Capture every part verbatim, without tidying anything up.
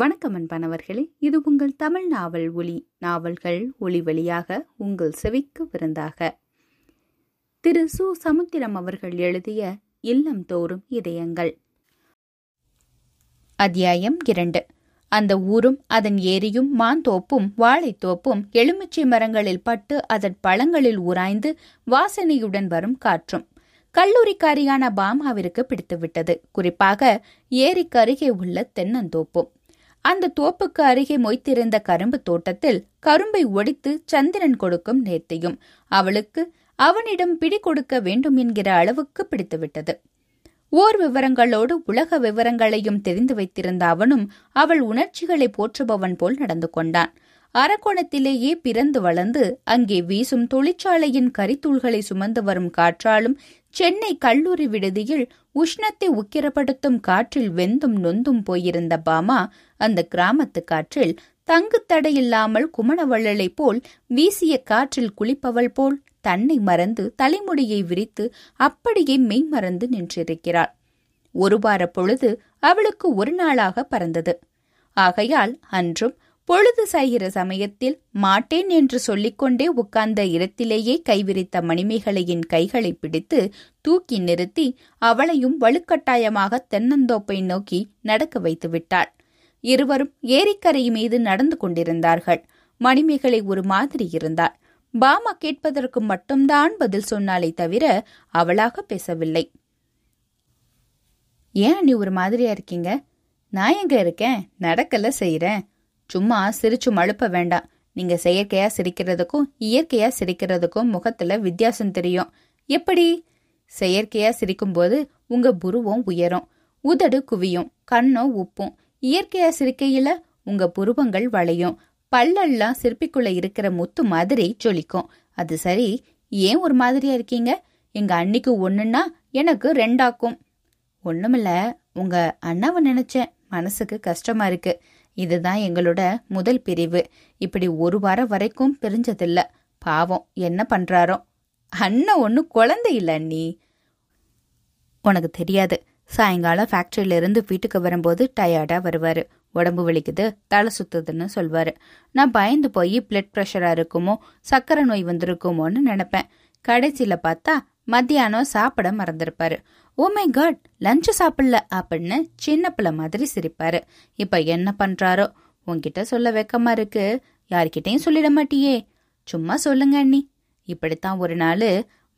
வணக்கம் அன்பனவர்களே, இது உங்கள் தமிழ் நாவல் ஒலி. நாவல்கள் ஒலி வழியாக உங்கள் செவிக்கு விருந்தாக. திரு சு சமுத்திரம் அவர்கள் எழுதிய இல்லம் தோறும் இதயங்கள், அத்தியாயம் இரண்டு. அந்த ஊரும் அதன் ஏரியும் மாந்தோப்பும் வாழைத்தோப்பும் எலுமிச்சை மரங்களில் பட்டு அதன் பழங்களில் உராய்ந்து வாசனையுடன் வரும் காற்றும் கல்லூரிக்காரியான பாமாவிற்கு பிடித்துவிட்டது. குறிப்பாக ஏரிக்கு அருகே உள்ள தென்னந்தோப்பும். அந்த தோப்புக்கு அருகே மொய்த்திருந்த கரும்பு தோட்டத்தில் கரும்பை ஒடித்து சந்திரன் கொடுக்கும் நேர்த்தியும் அவளுக்கு அவனிடம் பிடி கொடுக்க வேண்டும் என்கிற அளவுக்கு பிடித்துவிட்டது. ஓர் விவரங்களோடு உலக விவரங்களையும் தெரிந்து வைத்திருந்த அவனும் அவள் உணர்ச்சிகளை போற்றுபவன் போல் நடந்து கொண்டான். அரக்கோணத்திலேயே பிறந்து வளர்ந்து அங்கே வீசும் தொழிற்சாலையின் கரித்தூள்களை சுமந்து வரும் காற்றாலும் சென்னை கல்லூரி விடுதியில் உஷ்ணத்தை உக்கிரப்படுத்தும் காற்றில் வெந்தும் நொந்தும் போயிருந்த பாமா அந்த கிராமத்து காற்றில் தங்கு தடையில்லாமல் குமணவள்ளலை போல் வீசிய காற்றில் குளிப்பவள் போல் தன்னை மறந்து தலைமுடியை விரித்து அப்படியே மெய்மறந்து நின்றிருக்கிறாள். ஒரு வார பொழுது அவளுக்கு ஒரு நாளாக பறந்தது. ஆகையால் அன்றும் பொழுது சாகிற சமயத்தில் மாட்டேன் என்று சொல்லிக்கொண்டே உட்கார்ந்த இடத்திலேயே கைவிரித்த மணிமேகலையின் கைகளை பிடித்து தூக்கி நிறுத்தி அவளையும் வலுக்கட்டாயமாக தென்னந்தோப்பை நோக்கி நடக்க வைத்து விட்டாள். இருவரும் ஏரிக்கரை மீது நடந்து கொண்டிருந்தார்கள். மணிமேகலை ஒரு மாதிரி இருந்தாள். பாமா கேட்பதற்கு மட்டும்தான் பதில் சொன்னாலே தவிர அவளாக பேசவில்லை. ஏன் நீ ஒரு மாதிரியா இருக்கீங்க? நான் எங்க இருக்கேன், நடக்கல செய்யறேன். சும்மா சிரிச்சு மழுப்ப வேண்டாம். நீங்க செயற்கையா சிரிக்கிறதுக்கும் இயற்கையா சிரிக்கிறதுக்கும் முகத்துல வித்தியாசம் தெரியும். எப்படி? செயற்கையா சிரிக்கும்போது உங்க புருவம் உயரும், உதடு குவியும், கண்ணும் உப்பும். இயற்கையா சிரிக்கையில உங்க புருவங்கள் வளையும், பல்லெல்லாம் சிற்பிக்குள்ள இருக்கிற முத்து மாதிரி ஜொலிக்கும். அது சரி, ஏன் ஒரு மாதிரியா இருக்கீங்க? எங்க அன்னிக்கு ஒண்ணுன்னா எனக்கு ரெண்டாக்கும். ஒண்ணுமில்ல, உங்க அண்ணாவை நினைச்சேன், மனசுக்கு கஷ்டமா இருக்கு. இதுதான் எங்களோட முதல் பிரிவு. இப்படி ஒரு வாரம் வரைக்கும் பிரிஞ்சதில்ல. பாவம் என்ன பண்றாரோ. அண்ணன் ஒண்ணு குழந்தை இல்ல அண்ணி, உனக்கு தெரியாது. சாயங்காலம் ஃபேக்டரியில இருந்து வீட்டுக்கு வரும்போது டயர்டா வருவாரு. உடம்பு வலிக்குது, தலை சுத்துதுன்னு சொல்வாரு. நான் பயந்து போய் பிளட் ப்ரெஷரா இருக்குமோ சக்கரை நோய் வந்திருக்குமோன்னு நினைப்பேன். கடைசியில பார்த்தா மத்தியானம் சாப்பிட மறந்திருப்பாரு. ஓ மை காட், லஞ்சு சாப்பிடல அப்படின்னு சின்ன பிள்ளை மாதிரி சிரிப்பாரு. இப்ப என்ன பண்றாரோ. உன்கிட்ட சொல்ல வெக்கமா இருக்கு, யார்கிட்டையும் சொல்லிட மாட்டியே. சும்மா சொல்லுங்க அண்ணி. இப்படித்தான் ஒரு நாள்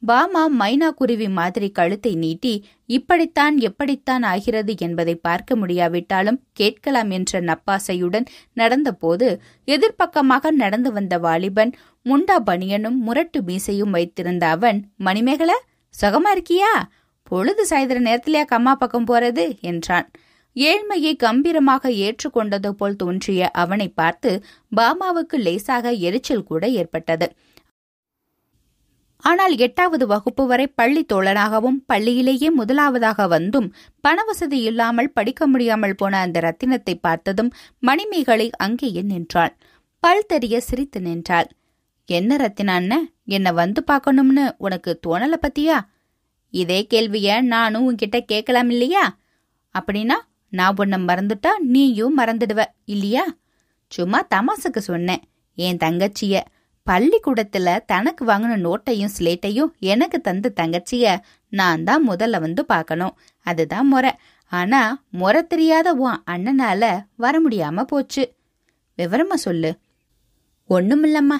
பாமா மைனா குருவி மாதிரி கழுத்தை நீட்டி இப்படித்தான் எப்படித்தான் ஆகிறது என்பதை பார்க்க முடியாவிட்டாலும் கேட்கலாம் என்ற நப்பாசையுடன் நடந்தபோது எதிர்பக்கமாக நடந்து வந்த வாலிபன் முண்டா பனியனும் முரட்டு மீசையும் வைத்திருந்த அவன், மணிமேகலை சுகமா இருக்கியா? பொழுது சாய்ந்திர நேரத்திலேயா கம்மா பக்கம் போறது என்றான். ஏழ்மையை கம்பீரமாக ஏற்றுக்கொண்டது போல் தோன்றிய அவனை பார்த்து பாமாவுக்கு லேசாக எரிச்சல் கூட ஏற்பட்டது. ஆனால் எட்டாவது வகுப்பு வரை பள்ளி தோழனாகவும் பள்ளியிலேயே முதலாவதாக வந்தும் பணவசதி இல்லாமல் படிக்க முடியாமல் போன அந்த ரத்தினத்தை பார்த்ததும் மணிமேகலை அங்கேயே நின்றாள். பல் தெரிய சிரித்து நின்றாள். என்ன ரத்தினான்ன, என்னை வந்து பார்க்கணும்னு உனக்கு தோணலை பத்தியா? இதே கேள்விய நானும் உன்கிட்ட கேட்கலாம் இல்லையா? அப்படின்னா நான் உன்னை மறந்துட்டா நீயும் மறந்துடுவ இல்லையா? சும்மா தமாசுக்கு சொன்னேன். என் தங்கச்சிய பள்ளிக்கூடத்துல தனக்கு வாங்கின நோட்டையும் ஸ்லேட்டையும் எனக்கு தந்த தங்கச்சிய நான் தான் முதல்ல வந்து பார்க்கணும், அதுதான் முறை. ஆனா முறை தெரியாத உன் அண்ணனால வர முடியாம போச்சு. விவரமா சொல்லு. ஒண்ணுமில்லம்மா,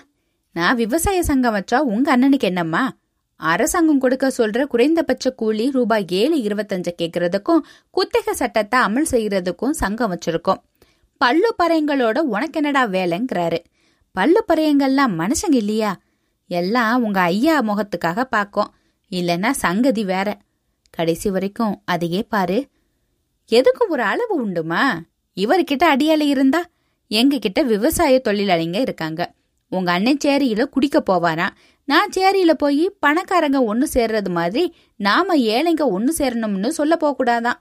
நான் விவசாய சங்கம் வச்சா உங்க அண்ணனுக்கு என்னம்மா? அரசாங்கம் கொடுக்க சொல்ற குறைந்தபட்ச கூலி ரூபாய் ஏழு இருபத்தஞ்ச கேட்கறதுக்கும் குத்தகை சட்டத்தை அமல் செய்யறதுக்கும் சங்கம் வச்சிருக்கோம். பல்லு பறையங்களோட உனக்கு என்னடா வேலைங்கிறாரு. பல்லு பறையங்கள்லாம் மனுஷங்க இல்லையா? எல்லாம் உங்க ஐயா முகத்துக்காக பார்க்கும், இல்லைன்னா சங்கதி வேற. கடைசி வரைக்கும் அதையே பாரு. எதுக்கும் ஒரு அளவு உண்டுமா? இவர்கிட்ட அடியாளி இருந்தா எங்க கிட்ட விவசாய தொழிலாளிங்க இருக்காங்க. உங்க அண்ணன் சேரியில குடிக்க போவாராம். நான் சேரியில போய் பணக்காரங்க ஒன்னு சேர்றது மாதிரி நாம ஏழைங்க ஒன்னு சேரணும்னு சொல்ல போக கூடாதான்.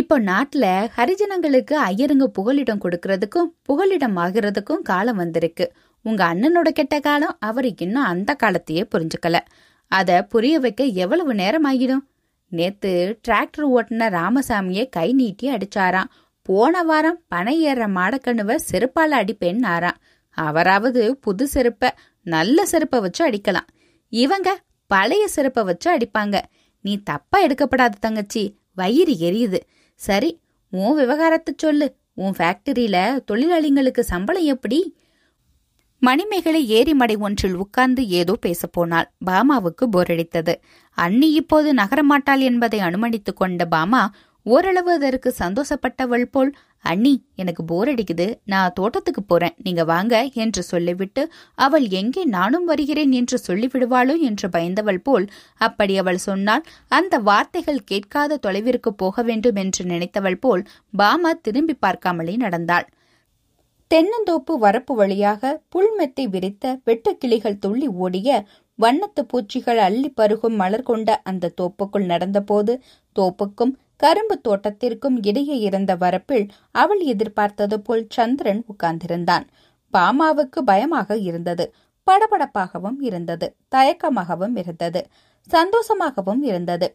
இப்போ நாட்டுல ஹரிஜனங்களுக்கு ஐயருங்க புகலிடம் கொடுக்கறதுக்கும் புகலிடம் ஆகிறதுக்கும் காலம் வந்திருக்கு. உங்க அண்ணனோட கெட்ட காலம் அவருக்கு இன்னும் அந்த காலத்தையே புரிஞ்சுக்கல. அத புரிய வைக்க எவ்வளவு நேரம் ஆகிடும்? நேத்து டிராக்டர் ஓட்டுன ராமசாமியை கை நீட்டி அடிச்சாராம். போன வாரம் பனை ஏற மாடக்கண்ணுவ செருப்பால அடிப்பேன்னு ஆறான். அவராவது புது செருப்ப நல்ல செருப்பை வச்சு அடிக்கலாம், இவங்க பழைய செருப்பை வச்சு அடிப்பாங்க. நீ தப்பா எடுக்கப்படாத தங்கச்சி, வயிறு எரியுது. சரி, உன் விவகாரத்தை சொல்லு. உன் ஃபேக்டரியில தொழிலாளிங்களுக்கு சம்பளம் எப்படி? மணிமேகலை ஏரிமடை ஒன்றில் உட்கார்ந்து ஏதோ பேச போனாள். பாமாவுக்கு போரடித்தது. அண்ணி இப்போது நகரமாட்டாள் என்பதை அனுமதித்து கொண்ட பாமா ஓரளவு அதற்கு சந்தோஷப்பட்டவள் போல், அண்ணி எனக்கு போர் அடிக்குது, நான் தோட்டத்துக்கு போறேன், நீங்க வாங்க என்று சொல்லிவிட்டு அவள் எங்கே நானும் வருகிறேன் என்று சொல்லிவிடுவாளோ என்று பயந்தவள் போல். அப்படி அவள் சொன்னால் அந்த வார்த்தைகள் கேட்காத தொலைவிற்கு போக வேண்டும் என்று நினைத்தவள் போல் பாமா திரும்பி பார்க்காமலே நடந்தாள். தென்னந்தோப்பு வரப்பு வழியாக புல்மெத்தை விரித்த வெட்டுக்கிளிகள் துள்ளி ஓடிய வண்ணத்து பூச்சிகள் அள்ளி பருகும் மலர் கொண்ட அந்த தோப்புக்குள் நடந்தபோது தோப்புக்கும் கரும்பு தோட்டத்திற்கும் இடையே இருந்த வரப்பில் அவள் எதிர்பார்த்தது போல் சந்திரன் உட்கார்ந்திருந்தான். பாமாவுக்கு பயமாக இருந்தது, படபடப்பாகவும் இருந்தது, தயக்கமாகவும் இருந்தது, சந்தோஷமாகவும் இருந்தது.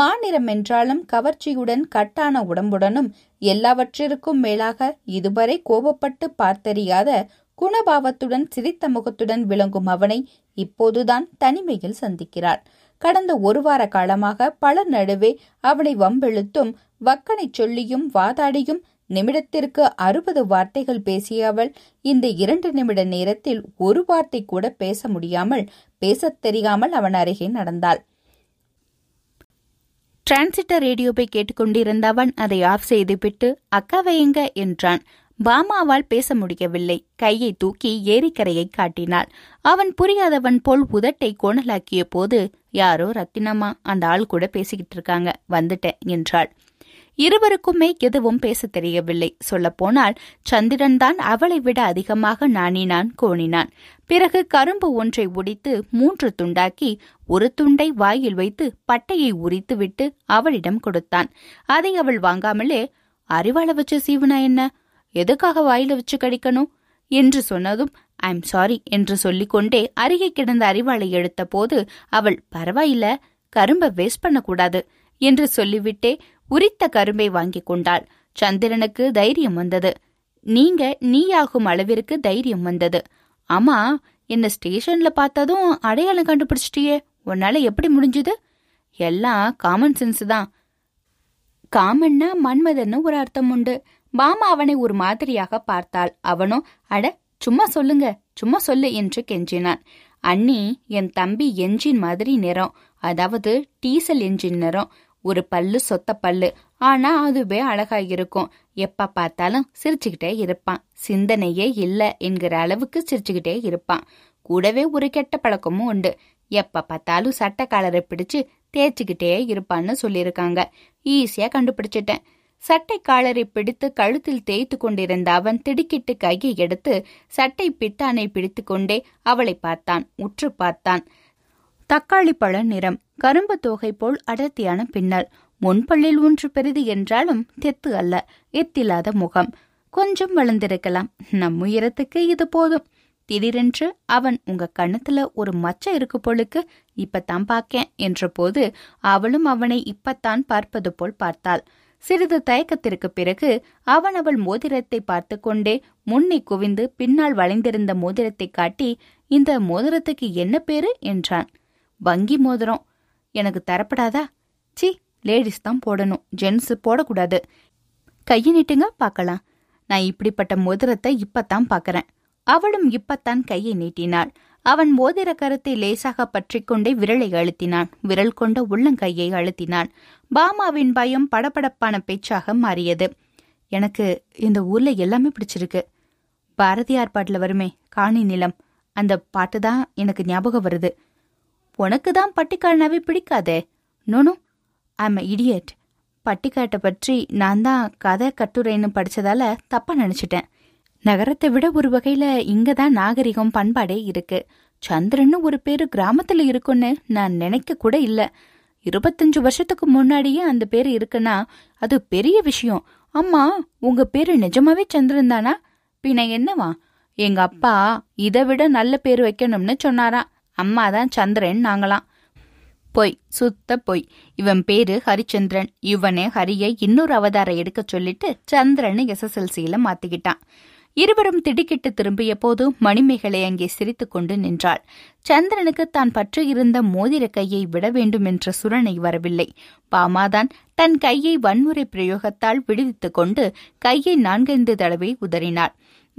மாநிறம் என்றாலும் கவர்ச்சியுடன் கட்டான உடம்புடனும் எல்லாவற்றிற்கும் மேலாக இதுவரை கோபப்பட்டு பார்த்தறியாத குணபாவத்துடன் சிரித்த முகத்துடன் விளங்கும் அவனை இப்போதுதான் தனிமையில் சந்திக்கிறாள். கடந்த ஒரு வார காலமாக பலர் நடுவே அவளை வம்பெழுத்தும் வக்கனை சொல்லியும் வாதாடியும் நிமிடத்திற்கு அறுபது வார்த்தைகள் பேசிய அவள் இந்த இரண்டு நிமிட நேரத்தில் ஒரு வார்த்தை கூட பேச முடியாமல் பேசத் தெரியாமல் அவன் அருகே நடந்தாள். டிரான்சிட்டர் ரேடியோவை கேட்டுக்கொண்டிருந்த அவன் அதை ஆஃப் செய்துவிட்டு அக்காவை எங்க என்றான். பாமாவால் பேச முடியவில்லை. கையை தூக்கி ஏரிக்கரையை காட்டினாள். அவன் புரியாதவன் போல் உதட்டை கோணலாக்கிய போது, யாரோ ரத்தினம்மா, அந்த ஆள் கூட பேசிக்கிட்டு இருக்காங்க, வந்துட்டேன் என்றாள். இருவருக்குமே எதுவும் பேச தெரியவில்லை. சொல்லப்போனால் சந்திரன் தான் அவளை விட அதிகமாக நாணினான், கோணினான். பிறகு கரும்பு ஒன்றை ஒடித்து மூன்று துண்டாக்கி ஒரு துண்டை வாயில் வைத்து பட்டையை உரித்து விட்டு அவளிடம் கொடுத்தான். அதை அவள் வாங்காமலே, அறிவாளை வச்சு சீவனா என்ன, எதுக்காக வாயில வச்சு கடிக்கணும் என்று சொன்னதும் ஐ எம் சாரி என்று சொல்லிக்கொண்டே அருகே கிடந்த அறிவாளை எடுத்த போது அவள், பரவாயில்ல, கரும்பை வேஸ்ட் பண்ணக்கூடாது என்று சொல்லிவிட்டே உரித்த கரும்பை வாங்கி கொண்டாள். சந்திரனுக்கு தைரியம் வந்தது. நீங்க நீயாகும் அளவிற்கு தைரியம் வந்தது. ஆமா, என்ன ஸ்டேஷன்ல பார்த்ததும் அடையாளம் கண்டுபிடிச்சிட்டியே, உன்னால எப்படி முடிஞ்சுது? எல்லாம் காமன் சென்ஸ் தான். காமன்னா மன்மதன்னு ஒரு அர்த்தம் உண்டு. பாமா அவனை ஒரு மாதிரியாக பார்த்தாள். அவனோ, அட சும்மா சொல்லுங்க, சும்மா சொல்லு என்று கெஞ்சினான். அண்ணி, என் தம்பி என்ஜின் மாதிரி நிறம், அதாவது டீசல் என்ஜின் நிறம். ஒரு பல்லு சொத்த பல்லு, ஆனா அதுவே அழகா இருக்கும். எப்ப பார்த்தாலும் சிரிச்சுக்கிட்டே இருப்பான், சிந்தனையே இல்ல என்கிற அளவுக்கு சிரிச்சுக்கிட்டே இருப்பான். கூடவே ஒரு கெட்ட பழக்கமும் உண்டு, எப்ப பார்த்தாலும் சட்ட காலரை பிடிச்சு தேய்ச்சிக்கிட்டே இருப்பான்னு சொல்லியிருக்காங்க. ஈஸியா கண்டுபிடிச்சிட்டேன். சட்டை காலரை பிடித்து கழுத்தில் தேய்த்து கொண்டிருந்த அவன் திடுக்கிட்டு கையை எடுத்து சட்டை பித்தானை பிடித்து கொண்டே அவளை பார்த்தான், உற்று பார்த்தான். தக்காளி பழ நிறம், கரும்பு தோகை போல் அடர்த்தியான பின்னல், முன்பள்ளில் ஒன்று பெரிது என்றாலும் தெத்து அல்ல, எத்தில்லாத முகம், கொஞ்சம் வளர்ந்திருக்கலாம், நம் உயரத்துக்கு இது போதும். திடீரென்று அவன், உங்க கண்ணத்துல ஒரு மச்சை இருக்கு போலுக்கு, இப்பத்தான் பார்க்கேன் என்ற போது அவளும் அவனை இப்பத்தான் பார்ப்பது போல் பார்த்தாள். சிறிது தயக்கத்திற்கு பிறகு அவன் அவள் மோதிரத்தை பார்த்து கொண்டே முன்னே குவிந்து பின்னால் வளைந்திருந்த மோதிரத்தை காட்டி, இந்த மோதிரத்துக்கு என்ன பேரு என்றான். வங்கி மோதிரம். எனக்கு தரப்படாதா? சி, லேடிஸ் தான் போடணும், ஜென்ஸ் போடக்கூடாது. கையை நீட்டுங்க பார்க்கலாம், நான் இப்படிப்பட்ட மோதிரத்தை இப்பத்தான் பார்க்கறேன். அவளும் இப்பத்தான் கையை நீட்டினாள். அவன் மோதிர கரத்தை லேசாக பற்றி கொண்டே விரலை அழுத்தினான், விரல் கொண்ட உள்ளங்கையை அழுத்தினான். பாமாவின் பயம் படபடப்பான பேச்சாக மாறியது. எனக்கு இந்த ஊர்ல எல்லாமே பிடிச்சிருக்கு. பாரதியார் பாட்டில் வருமே, காணி நிலம், அந்த பாட்டு தான் எனக்கு ஞாபகம் வருது. உனக்கு தான் பட்டிக்காரனாவே பிடிக்காதே. No no, I am idiot. பட்டிக்காட்டை பற்றி நான் தான் கதை கட்டுரைன்னு படிச்சதால தப்பா நினைச்சிட்டேன். நகரத்தை விட ஒரு வகையில இங்கதான் நாகரிகம் பண்பாடே இருக்கு. சந்திரன்னு ஒரு பேரு கிராமத்துல இருக்குன்னு நான் நினைக்க கூட இல்ல. இருபத்தஞ்சு வருஷத்துக்கு முன்னாடியே அந்த பேரு இருக்குன்னா அது பெரிய விஷயம். அம்மா, உங்க பேரு நிஜமாவே சந்திரன் தானா? பின்ன என்னவா? எங்க அப்பா இதை விட நல்ல பேரு வைக்கணும்னு சொன்னாராம். அம்மாதான் சந்திரன் நாங்களாம். பொய், சுத்த பொய். இவன் பேரு ஹரிச்சந்திரன். இவனே ஹரியை இன்னொரு அவதாரம் எடுக்க சொல்லிட்டு சந்திரன் எஸ் எஸ் எல் சியில மாத்திக்கிட்டான். இருவரும் திடுக்கிட்டு திரும்பிய போது மணிமேகலை அங்கே சிரித்து கொண்டு நின்றாள். சந்திரனுக்கு தான் பற்றி இருந்த மோதிர கையை விட வேண்டும் என்ற சுரணை வரவில்லை. பாமாதான் தன் கையை வன்முறை பிரயோகத்தால் விடுவித்து கொண்டு கையை நான்கைந்து தடவை உதறினாள்.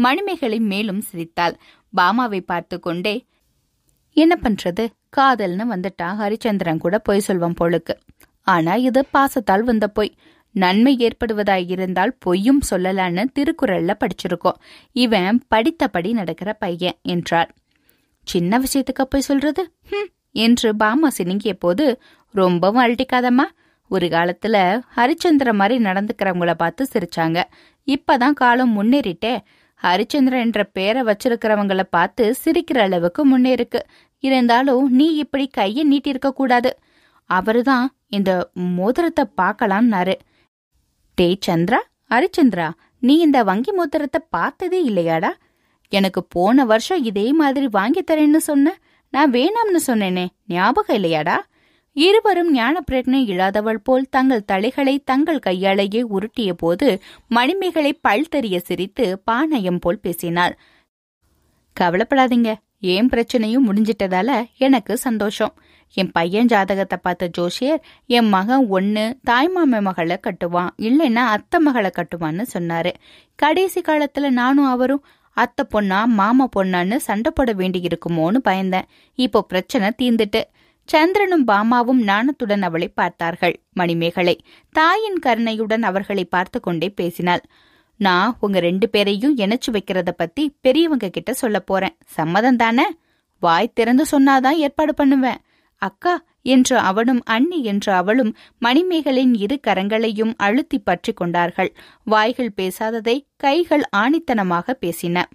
மணிமேகலை மேலும் சிரித்தாள். பாமாவை பார்த்து கொண்டே, என்ன பண்றது, காதல்னு வந்துட்டா ஹரிச்சந்திரன் கூட பொய் சொல்வான் போலுக்கு. ஆனா இது பாசத்தால் வந்த பொய். நன்மை ஏற்படுவதாயிருந்தால் பொய்யும் சொல்லலான்னு திருக்குறள்ல படிச்சிருக்கோம். இவன் படித்தபடி நடக்கிற பையன் என்றார். சின்ன விஷயத்துக்கு பொய் சொல்றது ஹம் என்று பாமா சினிங்கிய போது, ரொம்பவும் அழட்டிக்காதம்மா. ஒரு காலத்துல ஹரிச்சந்திர மாதிரி நடந்துக்கிறவங்கள பார்த்து சிரிச்சாங்க. இப்பதான் காலம் முன்னேறிட்டே. ஹரிச்சந்திரன் என்ற பேரை வச்சிருக்கிறவங்கள பார்த்து சிரிக்கிற அளவுக்கு முன்னேருக்கு. இருந்தாலும் நீ இப்படி கையை நீட்டிருக்க கூடாது. அவருதான் இந்த மோதிரத்தை பார்க்கலாம்னாரு. டே சந்திரா, ஹரிச்சந்திரா, நீ இந்த வங்கி மோதிரத்தை பார்த்ததே இல்லையாடா? எனக்கு போன வருஷம் இதே மாதிரி வாங்கி தரேன்னு சொன்ன, நான் வேணாம்னு சொன்னேனே, ஞாபகம் இல்லையாடா? இருவரும் ஞான பிரக்னை இல்லாதவள் போல் தங்கள் தலைகளை தங்கள் கையாலேயே உருட்டிய போது மணிமேகலை பல் தெரிய சிரித்து பாணயம் போல் பேசினாள். கவலைப்படாதீங்க, ஏன் பிரச்சனையும் முடிஞ்சிட்டதால எனக்கு சந்தோஷம். என் பையன் ஜாதகத்தை பார்த்த ஜோஷியர் என் மகன் ஒன்னு தாய்மாம மகளை கட்டுவான், இல்லைன்னா அத்தை மகளை கட்டுவான்னு சொன்னாரு. கடைசி காலத்துல நானும் அவரும் அத்தை பொண்ணா மாமா பொண்ணான்னு சண்டை போட வேண்டி இருக்குமோன்னு பயந்தேன். இப்போ பிரச்சனை தீர்ந்துட்டு. சந்திரனும் பாமாவும் நாணத்துடன் அவளை பார்த்தார்கள். மணிமேகலை தாயின் கருணையுடன் அவர்களை பார்த்து கொண்டே பேசினாள். நான் உங்க ரெண்டு பேரையும் இணைச்சு வைக்கிறத பத்தி பெரியவங்க கிட்ட சொல்ல போறேன், சம்மதம் தானே? வாய் திறந்து சொன்னாதான் ஏற்பாடு பண்ணுவேன். அக்கா என்று அவனும் அண்ணி என்று அவளும் மணிமேகலின் இரு கரங்களையும் அழுத்தி பற்றி கொண்டார்கள். வாய்கள் பேசாததை கைகள் ஆணித்தனமாக பேசின.